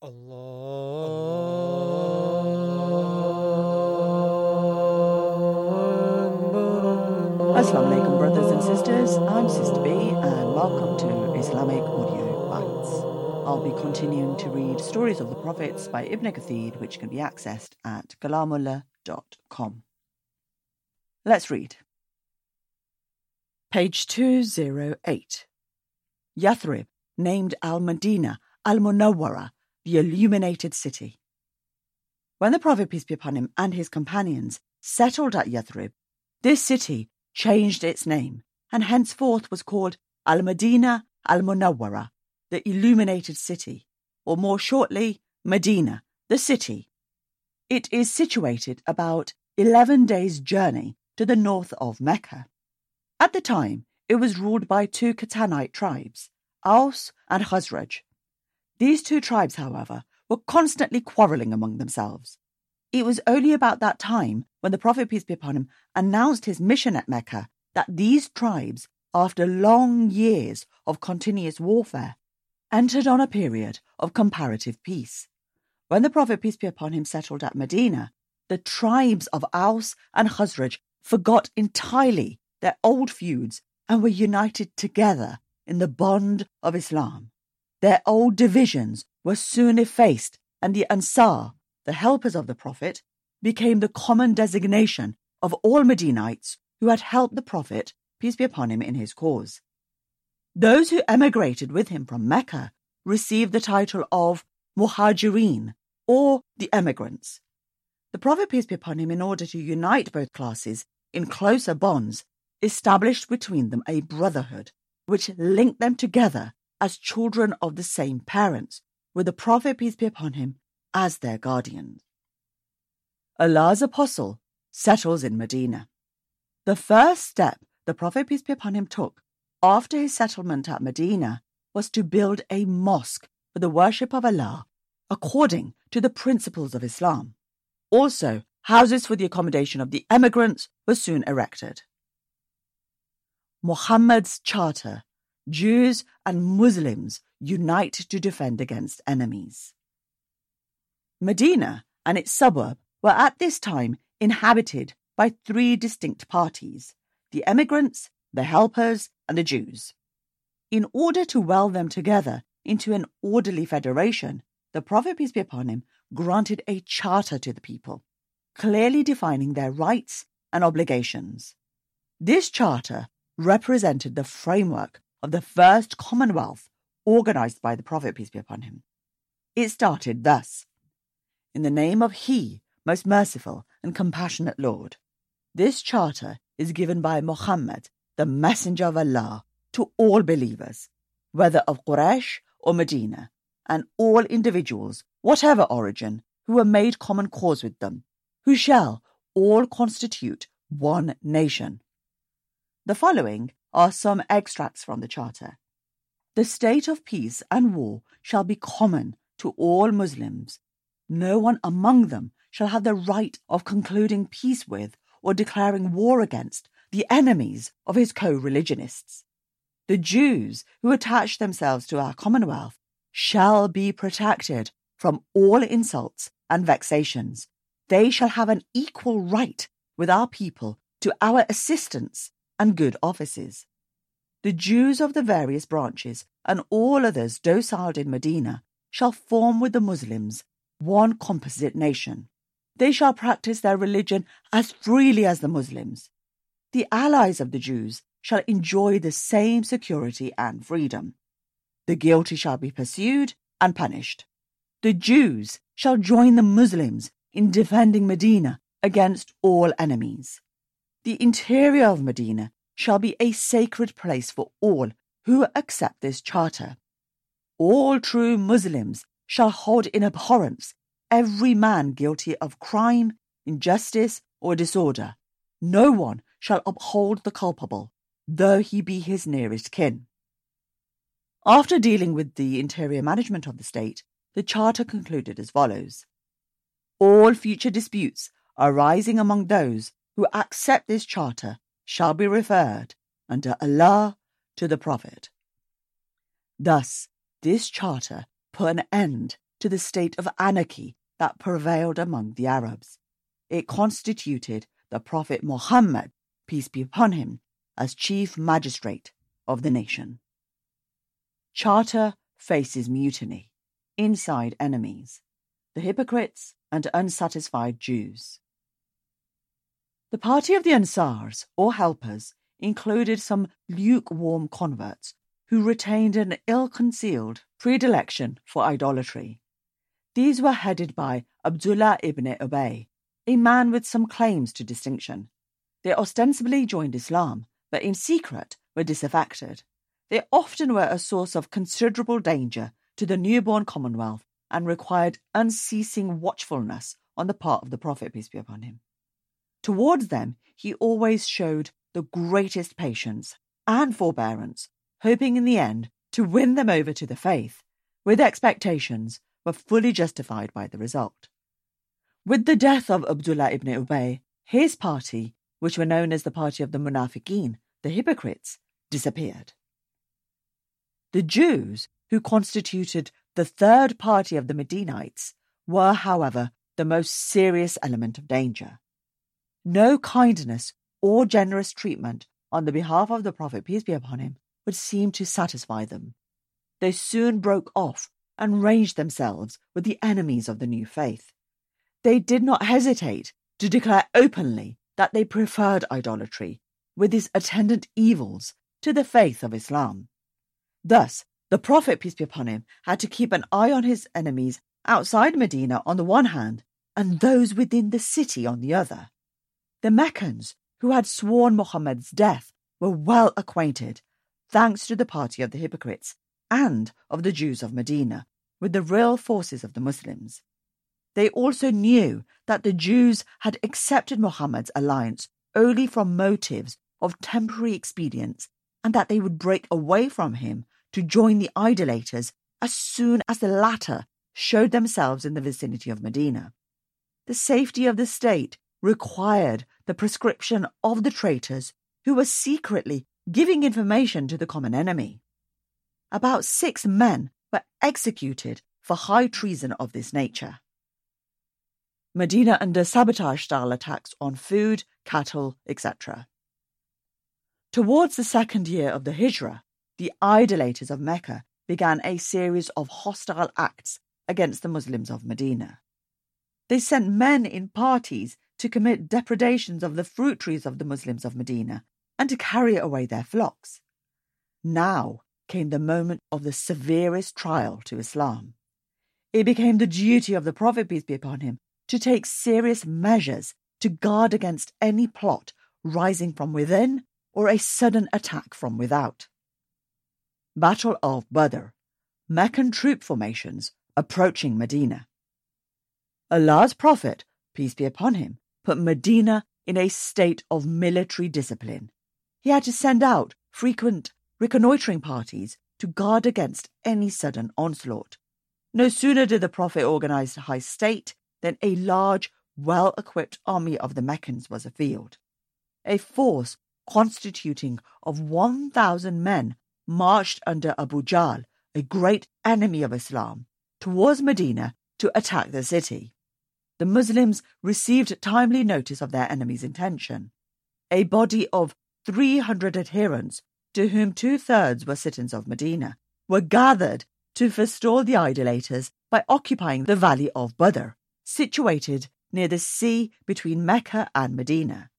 Assalamu alaikum, brothers and sisters. I'm Sister B, and welcome to Islamic Audio Bites. I'll be continuing to read Stories of the Prophets by Ibn Kathir, which can be accessed at galamullah.com. Let's read. Page 208. Yathrib, named al-Madina, al-Munawwara, the illuminated city. When the Prophet, peace be upon him, and his companions settled at Yathrib, this city changed its name and henceforth was called Al-Madina Al-Munawwara, the illuminated city, or more shortly, Medina, the city. It is situated about 11 days' journey to the north of Mecca. At the time, it was ruled by two Qatanite tribes, Aus and Khazraj. These two tribes, however, were constantly quarrelling among themselves. It was only about that time when the Prophet, peace be upon him, announced his mission at Mecca that these tribes, after long years of continuous warfare, entered on a period of comparative peace. When the Prophet, peace be upon him, settled at Medina, the tribes of Aus and Khazraj forgot entirely their old feuds and were united together in the bond of Islam. Their old divisions were soon effaced, and the Ansar, the helpers of the Prophet, became the common designation of all Medinites who had helped the Prophet, peace be upon him, in his cause. Those who emigrated with him from Mecca received the title of Muhajireen, or the emigrants. The Prophet, peace be upon him, in order to unite both classes in closer bonds, established between them a brotherhood, which linked them together as children of the same parents, with the Prophet, peace be upon him, as their guardian. Allah's apostle settles in Medina. The first step the Prophet, peace be upon him, took after his settlement at Medina was to build a mosque for the worship of Allah according to the principles of Islam. Also, houses for the accommodation of the emigrants were soon erected. Muhammad's Charter. Jews and Muslims unite to defend against enemies. Medina and its suburb were at this time inhabited by three distinct parties: the emigrants, the helpers, and the Jews. In order to weld them together into an orderly federation, the Prophet, peace be upon him, granted a charter to the people, clearly defining their rights and obligations. This charter represented the framework of the first commonwealth organized by the Prophet, peace be upon him. It started thus: "In the name of He, Most Merciful and Compassionate Lord." This charter is given by Muhammad, the Messenger of Allah, to all believers, whether of Quraysh or Medina, and all individuals, whatever origin, who are made common cause with them, who shall all constitute one nation. The following are some extracts from the charter. "The state of peace and war shall be common to all Muslims. No one among them shall have the right of concluding peace with or declaring war against the enemies of his co-religionists. The Jews who attach themselves to our commonwealth shall be protected from all insults and vexations. They shall have an equal right with our people to our assistance and good offices. The Jews of the various branches and all others dociled in Medina shall form with the Muslims one composite nation. They shall practice their religion as freely as the Muslims. The allies of the Jews shall enjoy the same security and freedom. The guilty shall be pursued and punished. The Jews shall join the Muslims in defending Medina against all enemies. The interior of Medina shall be a sacred place for all who accept this charter. All true Muslims shall hold in abhorrence every man guilty of crime, injustice, or disorder. No one shall uphold the culpable, though he be his nearest kin." After dealing with the interior management of the state, the charter concluded as follows: "All future disputes arising among those who accept this charter shall be referred, under Allah, to the Prophet." Thus, this charter put an end to the state of anarchy that prevailed among the Arabs. It constituted the Prophet Muhammad, peace be upon him, as chief magistrate of the nation. Charter faces mutiny, inside enemies, the hypocrites and unsatisfied Jews. The party of the Ansars, or helpers, included some lukewarm converts who retained an ill-concealed predilection for idolatry. These were headed by Abdullah ibn Ubay, a man with some claims to distinction. They ostensibly joined Islam, but in secret were disaffected. They often were a source of considerable danger to the newborn commonwealth and required unceasing watchfulness on the part of the Prophet, peace be upon him. Towards them, he always showed the greatest patience and forbearance, hoping in the end to win them over to the faith, with expectations were fully justified by the result. With the death of Abdullah ibn Ubay, his party, which were known as the party of the Munafiqeen, the hypocrites, disappeared. The Jews, who constituted the third party of the Medinites, were, however, the most serious element of danger. No kindness or generous treatment on the behalf of the Prophet, peace be upon him, would seem to satisfy them. They soon broke off and ranged themselves with the enemies of the new faith. They did not hesitate to declare openly that they preferred idolatry, with its attendant evils, to the faith of Islam. Thus, the Prophet, peace be upon him, had to keep an eye on his enemies outside Medina on the one hand and those within the city on the other. The Meccans, who had sworn Muhammad's death, were well acquainted, thanks to the party of the hypocrites and of the Jews of Medina, with the real forces of the Muslims. They also knew that the Jews had accepted Muhammad's alliance only from motives of temporary expedience, and that they would break away from him to join the idolaters as soon as the latter showed themselves in the vicinity of Medina. The safety of the state required the prescription of the traitors who were secretly giving information to the common enemy. About 6 men were executed for high treason of this nature. Medina under sabotage-style attacks on food, cattle, etc. Towards the 2nd year of the Hijra, the idolaters of Mecca began a series of hostile acts against the Muslims of Medina. They sent men in parties to commit depredations of the fruit trees of the Muslims of Medina and to carry away their flocks. Now came the moment of the severest trial to Islam. It became the duty of the Prophet, peace be upon him, to take serious measures to guard against any plot rising from within or a sudden attack from without. Battle of Badr, Meccan troop formations approaching Medina. Allah's Prophet, peace be upon him, put Medina in a state of military discipline. He had to send out frequent reconnoitring parties to guard against any sudden onslaught. No sooner did the Prophet organize the high state than a large, well-equipped army of the Meccans was afield. A force constituting of 1,000 men marched under Abu Jahl, a great enemy of Islam, towards Medina to attack the city. The Muslims received timely notice of their enemy's intention. A body of 300 adherents, to whom 2/3 were citizens of Medina, were gathered to forestall the idolaters by occupying the valley of Badr, situated near the sea between Mecca and Medina.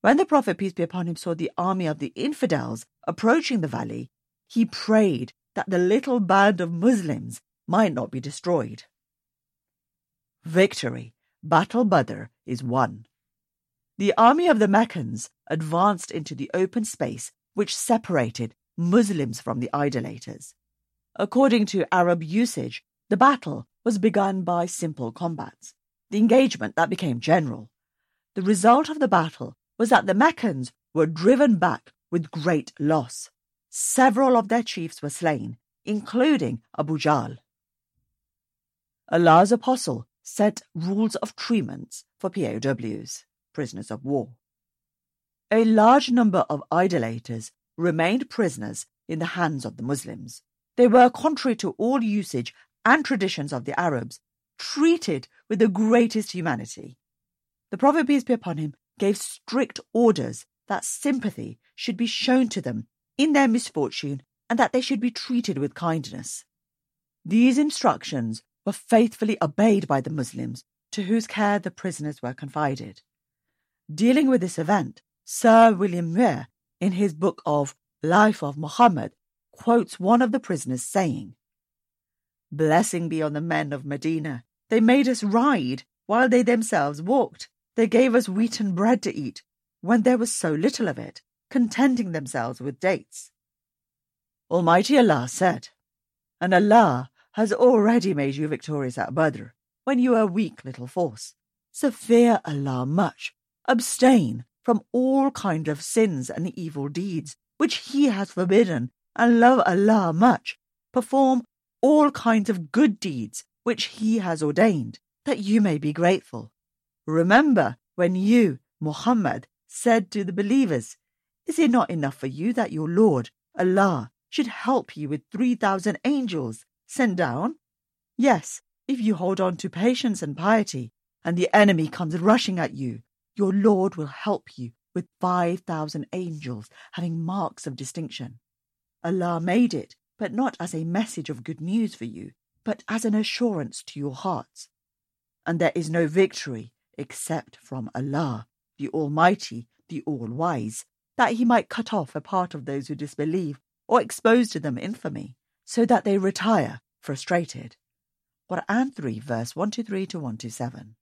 When the Prophet, peace be upon him, saw the army of the infidels approaching the valley, he prayed that the little band of Muslims might not be destroyed. Victory. Battle Badr is won. The army of the Meccans advanced into the open space which separated Muslims from the idolaters. According to Arab usage, the battle was begun by simple combats, the engagement that became general. The result of the battle was that the Meccans were driven back with great loss. Several of their chiefs were slain, including Abu Jahl. Allah's Apostle set rules of treatment for POWs, prisoners of war. A large number of idolaters remained prisoners in the hands of the Muslims. They were, contrary to all usage and traditions of the Arabs, treated with the greatest humanity. The Prophet, peace be upon him, gave strict orders that sympathy should be shown to them in their misfortune and that they should be treated with kindness. These instructions were faithfully obeyed by the Muslims, to whose care the prisoners were confided. Dealing with this event, Sir William Muir, in his book of Life of Muhammad, quotes one of the prisoners saying, "Blessing be on the men of Medina. They made us ride while they themselves walked. They gave us wheaten bread to eat when there was so little of it, contenting themselves with dates." Almighty Allah said, "And Allah has already made you victorious at Badr when you are a weak little force. So fear Allah much. Abstain from all kind of sins and evil deeds which He has forbidden, and love Allah much. Perform all kinds of good deeds which He has ordained, that you may be grateful. Remember when you, Muhammad, said to the believers, 'Is it not enough for you that your Lord, Allah, should help you with 3,000 angels sent down? Yes, if you hold on to patience and piety, and the enemy comes rushing at you, your Lord will help you with 5,000 angels having marks of distinction.' Allah made it, but not as a message of good news for you, but as an assurance to your hearts. And there is no victory except from Allah, the Almighty, the All-Wise, that He might cut off a part of those who disbelieve or expose to them infamy, so that they retire frustrated." Qur'an 3, verse 123 to 127.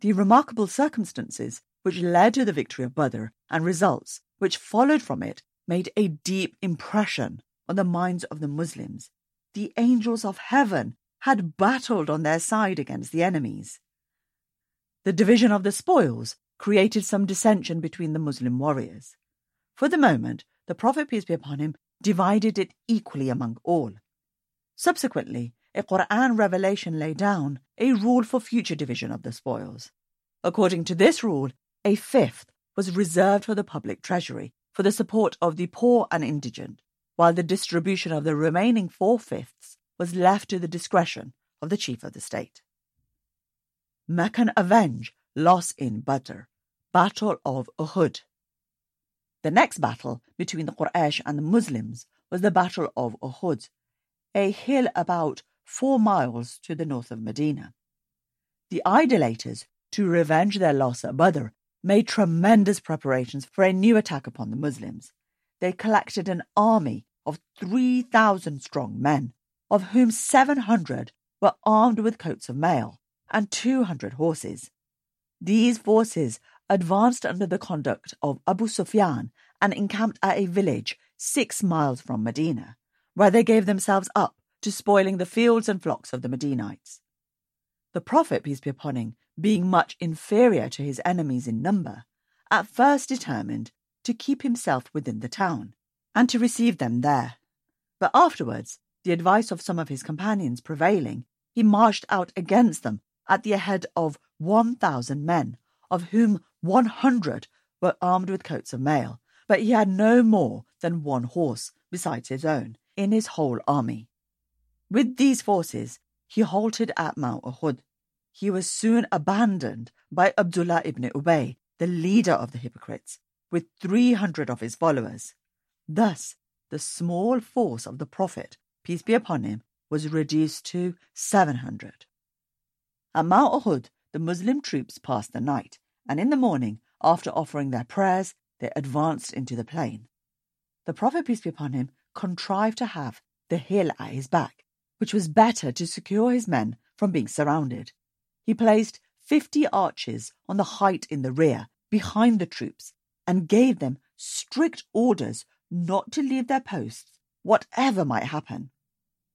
The remarkable circumstances which led to the victory of Badr and results which followed from it made a deep impression on the minds of the Muslims. The angels of heaven had battled on their side against the enemies. The division of the spoils created some dissension between the Muslim warriors. For the moment, the Prophet, peace be upon him, divided it equally among all. Subsequently, a Qur'an revelation lay down a rule for future division of the spoils. According to this rule, a fifth was reserved for the public treasury for the support of the poor and indigent, while the distribution of the remaining 4/5 was left to the discretion of the chief of the state. Meccan avenge loss in Badr, Battle of Uhud. The next battle between the Quraysh and the Muslims was the Battle of Uhud, a hill about 4 miles to the north of Medina. The idolaters, to revenge their loss at Badr, made tremendous preparations for a new attack upon the Muslims. They collected an army of 3,000 strong men, of whom 700 were armed with coats of mail and 200 horses. These forces advanced under the conduct of Abu Sufyan and encamped at a village 6 miles from Medina, where they gave themselves up to spoiling the fields and flocks of the Medinites. The Prophet, peace be upon him, being much inferior to his enemies in number, at first determined to keep himself within the town, and to receive them there. But afterwards, the advice of some of his companions prevailing, he marched out against them at the head of 1,000 men, of whom 100 were armed with coats of mail, but he had no more than 1 horse, besides his own, in his whole army. With these forces, he halted at Mount Uhud. He was soon abandoned by Abdullah ibn Ubay, the leader of the hypocrites, with 300 of his followers. Thus, the small force of the Prophet, peace be upon him, was reduced to 700. At Mount Uhud, the Muslim troops passed the night, and in the morning, after offering their prayers, they advanced into the plain. The Prophet, peace be upon him, contrived to have the hill at his back, which was better to secure his men from being surrounded. He placed 50 archers on the height in the rear, behind the troops, and gave them strict orders not to leave their posts, whatever might happen.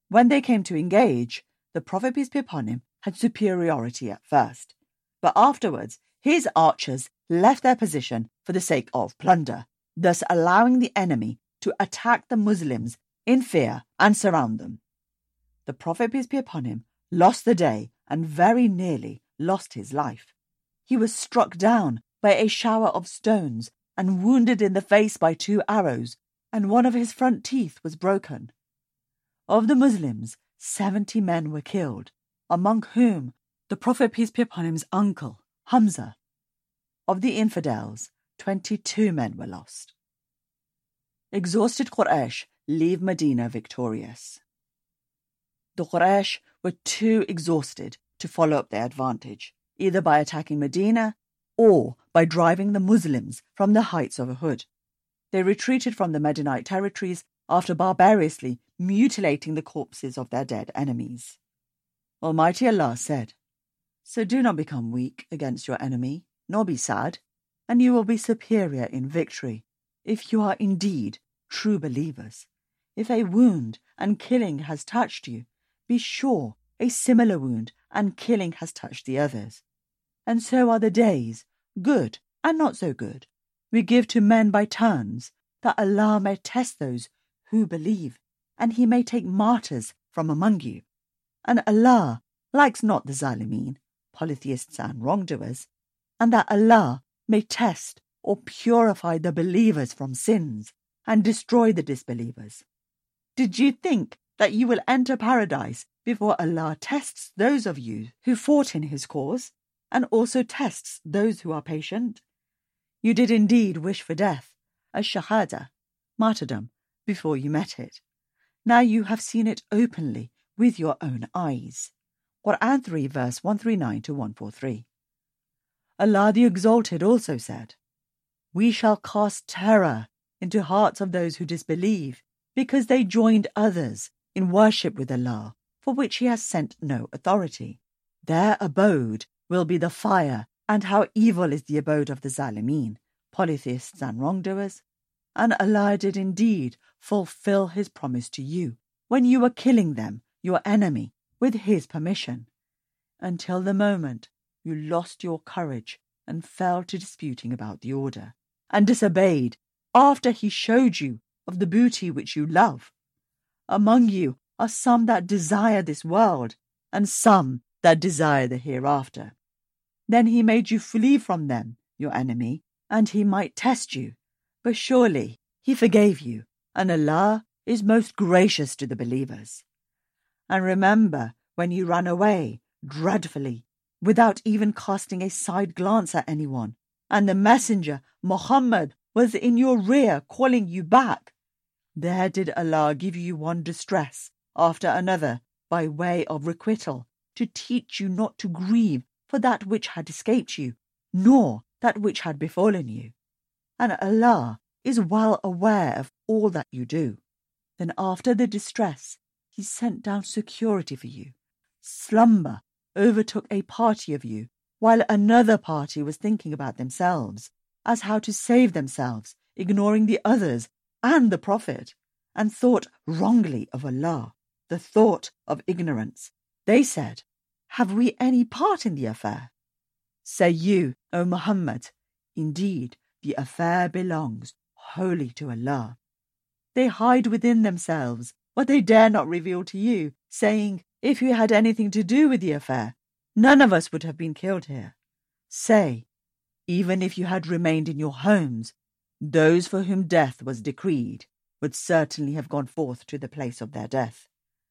When they came to engage, the Prophet, peace be upon him, had superiority at first, but afterwards his archers left their position for the sake of plunder, thus allowing the enemy to attack the Muslims in fear and surround them. The Prophet, peace be upon him, lost the day and very nearly lost his life. He was struck down by a shower of stones and wounded in the face by 2 arrows, and one of his front teeth was broken. Of the Muslims, 70 men were killed, among whom the Prophet, peace be upon him's uncle, Hamza. Of the infidels, 22 men were lost. Exhausted Quraysh leave Medina victorious. The Quraysh were too exhausted to follow up their advantage, either by attacking Medina or by driving the Muslims from the heights of Uhud. They retreated from the Medinite territories after barbarously mutilating the corpses of their dead enemies. Almighty Allah said, "So do not become weak against your enemy, nor be sad, and you will be superior in victory, if you are indeed true believers. If a wound and killing has touched you, be sure a similar wound and killing has touched the others. And so are the days, good and not so good, we give to men by turns, that Allah may test those who believe, and He may take martyrs from among you. And Allah likes not the Zalimin, polytheists and wrongdoers, and that Allah may test or purify the believers from sins and destroy the disbelievers. Did you think that you will enter paradise before Allah tests those of you who fought in His cause and also tests those who are patient? You did indeed wish for death, a shahada, martyrdom, before you met it. Now you have seen it openly with your own eyes." Qur'an 3 verse 139 to 143. Allah the Exalted also said, "We shall cast terror into hearts of those who disbelieve, because they joined others in worship with Allah, for which He has sent no authority. Their abode will be the fire, and how evil is the abode of the Zalimin, polytheists and wrongdoers. And Allah did indeed fulfill His promise to you, when you were killing them, your enemy, with His permission, until the moment you lost your courage and fell to disputing about the order, and disobeyed after He showed you of the booty which you love. Among you are some that desire this world, and some that desire the hereafter. Then He made you flee from them, your enemy, and He might test you. But surely He forgave you, and Allah is most gracious to the believers. And remember when you ran away, dreadfully, without even casting a side glance at anyone, and the messenger, Muhammad, was in your rear calling you back. There did Allah give you one distress after another by way of requital, to teach you not to grieve for that which had escaped you, nor that which had befallen you. And Allah is well aware of all that you do. Then after the distress, He sent down security for you. Slumber overtook a party of you, while another party was thinking about themselves, as how to save themselves, ignoring the others and the Prophet, and thought wrongly of Allah, the thought of ignorance. They said, 'Have we any part in the affair?' Say you, O Muhammad, 'Indeed, the affair belongs wholly to Allah.' They hide within themselves what they dare not reveal to you, saying, 'If we had anything to do with the affair, none of us would have been killed here.' Say, 'Even if you had remained in your homes, those for whom death was decreed would certainly have gone forth to the place of their death,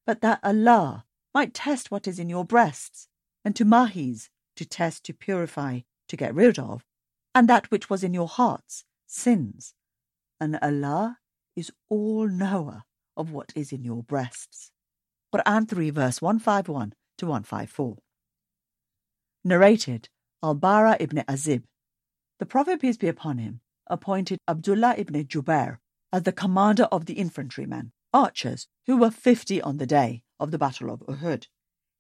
but that Allah might test what is in your breasts, and to mahis, to test, to purify, to get rid of, and that which was in your hearts, sins. And Allah is all-knower of what is in your breasts." Qur'an 3 verse 151 to 154. Narrated, Al-Bara ibn Azib. The Prophet, peace be upon him, appointed Abdullah ibn Jubair as the commander of the infantrymen, archers, who were 50 on the day of the Battle of Uhud.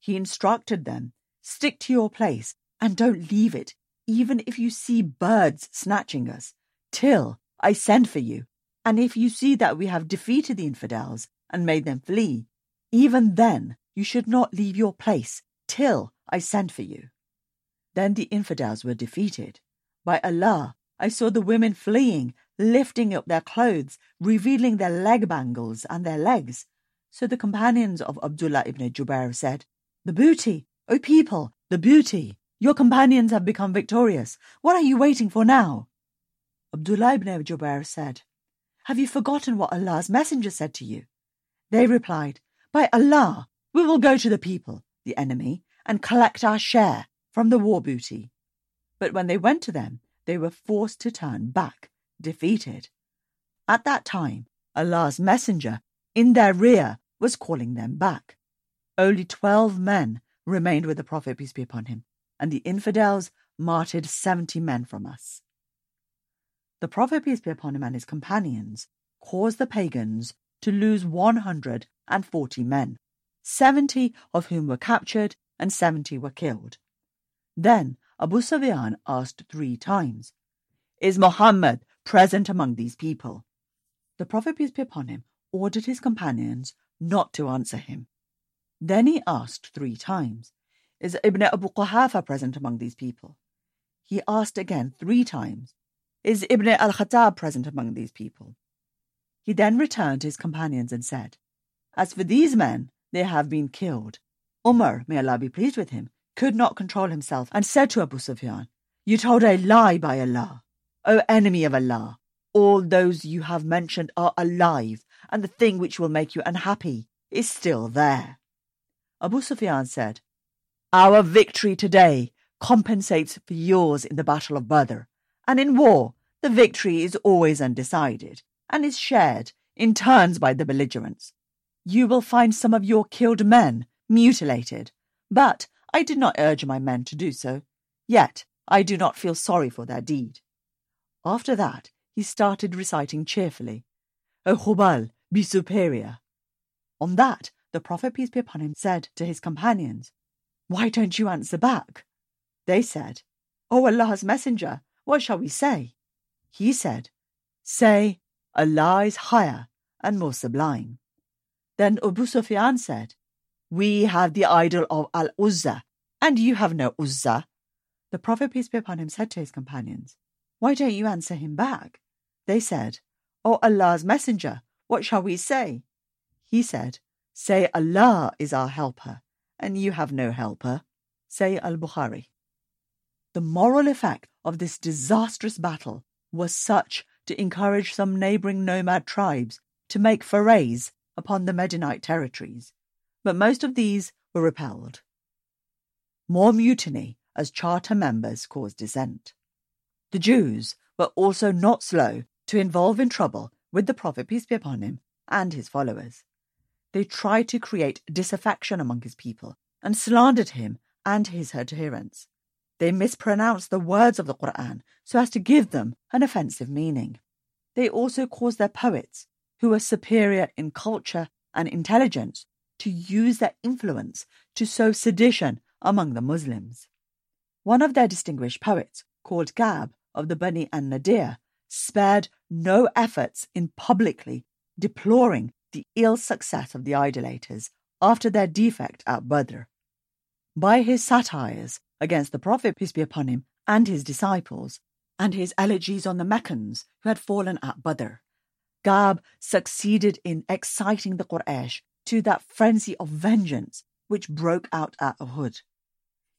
He instructed them, "Stick to your place and don't leave it, even if you see birds snatching us, till I send for you. And if you see that we have defeated the infidels and made them flee, even then you should not leave your place till I send for you." Then the infidels were defeated. By Allah, I saw the women fleeing, lifting up their clothes, revealing their leg bangles and their legs. So the companions of Abdullah ibn Jubair said, "The booty, O people, the booty! Your companions have become victorious. What are you waiting for now?" Abdullah ibn Jubair said, "Have you forgotten what Allah's messenger said to you?" They replied, "By Allah, We will go to the people, the enemy, and collect our share from the war booty. But when they went to them, they were forced to turn back, defeated. At that time, Allah's messenger, in their rear, was calling them back. Only 12 men remained with the Prophet, peace be upon him, and the infidels martyred 70 men from us. The Prophet, peace be upon him, and his companions caused the pagans to lose 140 men, 70 of whom were captured and 70 were killed. Then Abu Sufyan asked 3 times, "Is Muhammad present among these people?" The Prophet, peace be upon him, ordered his companions not to answer him. Then he asked 3 times, "Is Ibn Abu Quhafa present among these people?" He asked again 3 times, "Is Ibn al-Khattab present among these people?" He then returned to his companions and said, "As for these men, they have been killed. Umar, may Allah be pleased with him, could not control himself and said to Abu Sufyan, 'You told a lie, by Allah. O enemy of Allah, all those you have mentioned are alive, and the thing which will make you unhappy is still there.'" Abu Sufyan said, "Our victory today compensates for yours in the Battle of Badr, and in war the victory is always undecided and is shared in turns by the belligerents. You will find some of your killed men mutilated, but I did not urge my men to do so. Yet I do not feel sorry for their deed." After that, he started reciting cheerfully, "O Khubal, be superior." On that, the Prophet, peace be upon him, said to his companions, "Why don't you answer back?" They said, "O Allah's messenger, what shall we say?" He said, "Say, Allah is higher and more sublime." Then Abu Sufyan said, "We have the idol of Al-Uzza, and you have no Uzza." The Prophet, peace be upon him, said to his companions, "Why don't you answer him back?" They said, "O Allah's messenger, what shall we say?" He said, "Say Allah is our helper, and you have no helper." Say al-Bukhari. The moral effect of this disastrous battle was such to encourage some neighbouring nomad tribes to make forays upon the Medinite territories, but most of these were repelled. More mutiny as charter members caused dissent. The Jews were also not slow to involve in trouble with the Prophet, peace be upon him, and his followers. They tried to create disaffection among his people and slandered him and his adherents. They mispronounced the words of the Qur'an so as to give them an offensive meaning. They also caused their poets, who were superior in culture and intelligence, to use their influence to sow sedition among the Muslims. One of their distinguished poets, called Kaab of the Banu Nadir, spared no efforts in publicly deploring the ill success of the idolaters after their defect at Badr. By his satires against the Prophet, peace be upon him, and his disciples, and his elegies on the Meccans who had fallen at Badr, Kaab succeeded in exciting the Quraysh to that frenzy of vengeance which broke out at Uhud.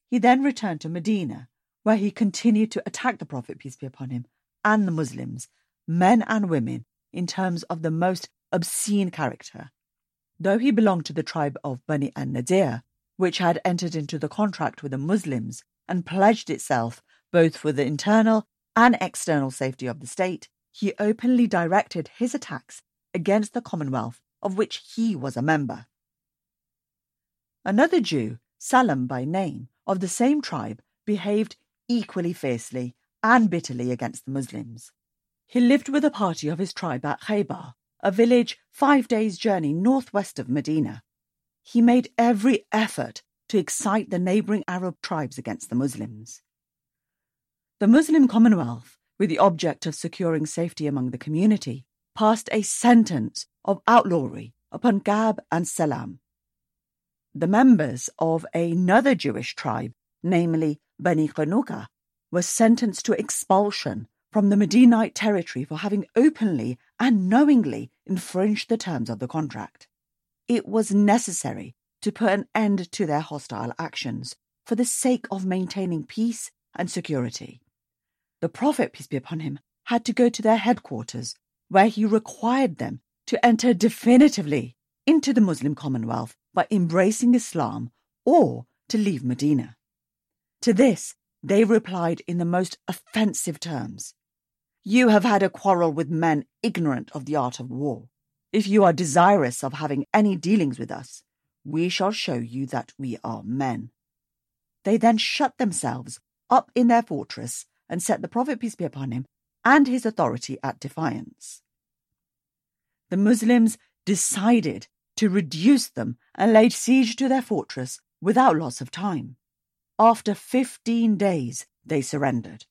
He then returned to Medina, where he continued to attack the Prophet, peace be upon him, and the Muslims, men and women, in terms of the most obscene character. Though he belonged to the tribe of Bani al-Nadir, which had entered into the contract with the Muslims and pledged itself both for the internal and external safety of the state, he openly directed his attacks against the Commonwealth of which he was a member. Another Jew, Salam by name, of the same tribe, behaved equally fiercely and bitterly against the Muslims. He lived with a party of his tribe at Khaybar, a village 5 days' journey northwest of Medina. He made every effort to excite the neighbouring Arab tribes against the Muslims. The Muslim Commonwealth, with the object of securing safety among the community, passed a sentence of outlawry upon Kaab and Salam. The members of another Jewish tribe, namely Banu Qaynuqa, were sentenced to expulsion from the Medinite territory for having openly and knowingly infringed the terms of the contract. It was necessary to put an end to their hostile actions for the sake of maintaining peace and security. The Prophet, peace be upon him, had to go to their headquarters, where he required them to enter definitively into the Muslim Commonwealth by embracing Islam or to leave Medina. To this, they replied in the most offensive terms. You have had a quarrel with men ignorant of the art of war. If you are desirous of having any dealings with us, we shall show you that we are men. They then shut themselves up in their fortress and set the Prophet, peace be upon him, and his authority at defiance. The Muslims decided to reduce them and laid siege to their fortress without loss of time. After 15 days, they surrendered.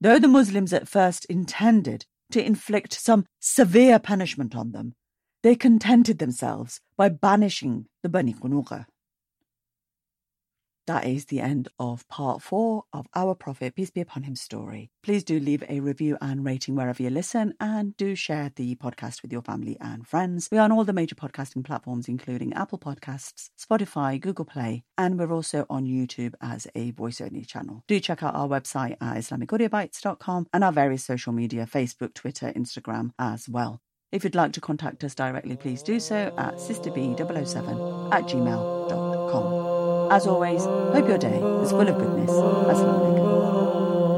Though the Muslims at first intended to inflict some severe punishment on them, they contented themselves by banishing the Banu Qaynuqa. That is the end of part 4 of our Prophet, peace be upon him, story. Please do leave a review and rating wherever you listen, and do share the podcast with your family and friends. We are on all the major podcasting platforms, including Apple Podcasts, Spotify, Google Play, and we're also on YouTube as a voice-only channel. Do check out our website at IslamicAudioBytes.com and our various social media, Facebook, Twitter, Instagram as well. If you'd like to contact us directly, please do so at sisterb007@gmail.com. As always, hope your day is full of goodness. As-salamu alaykum.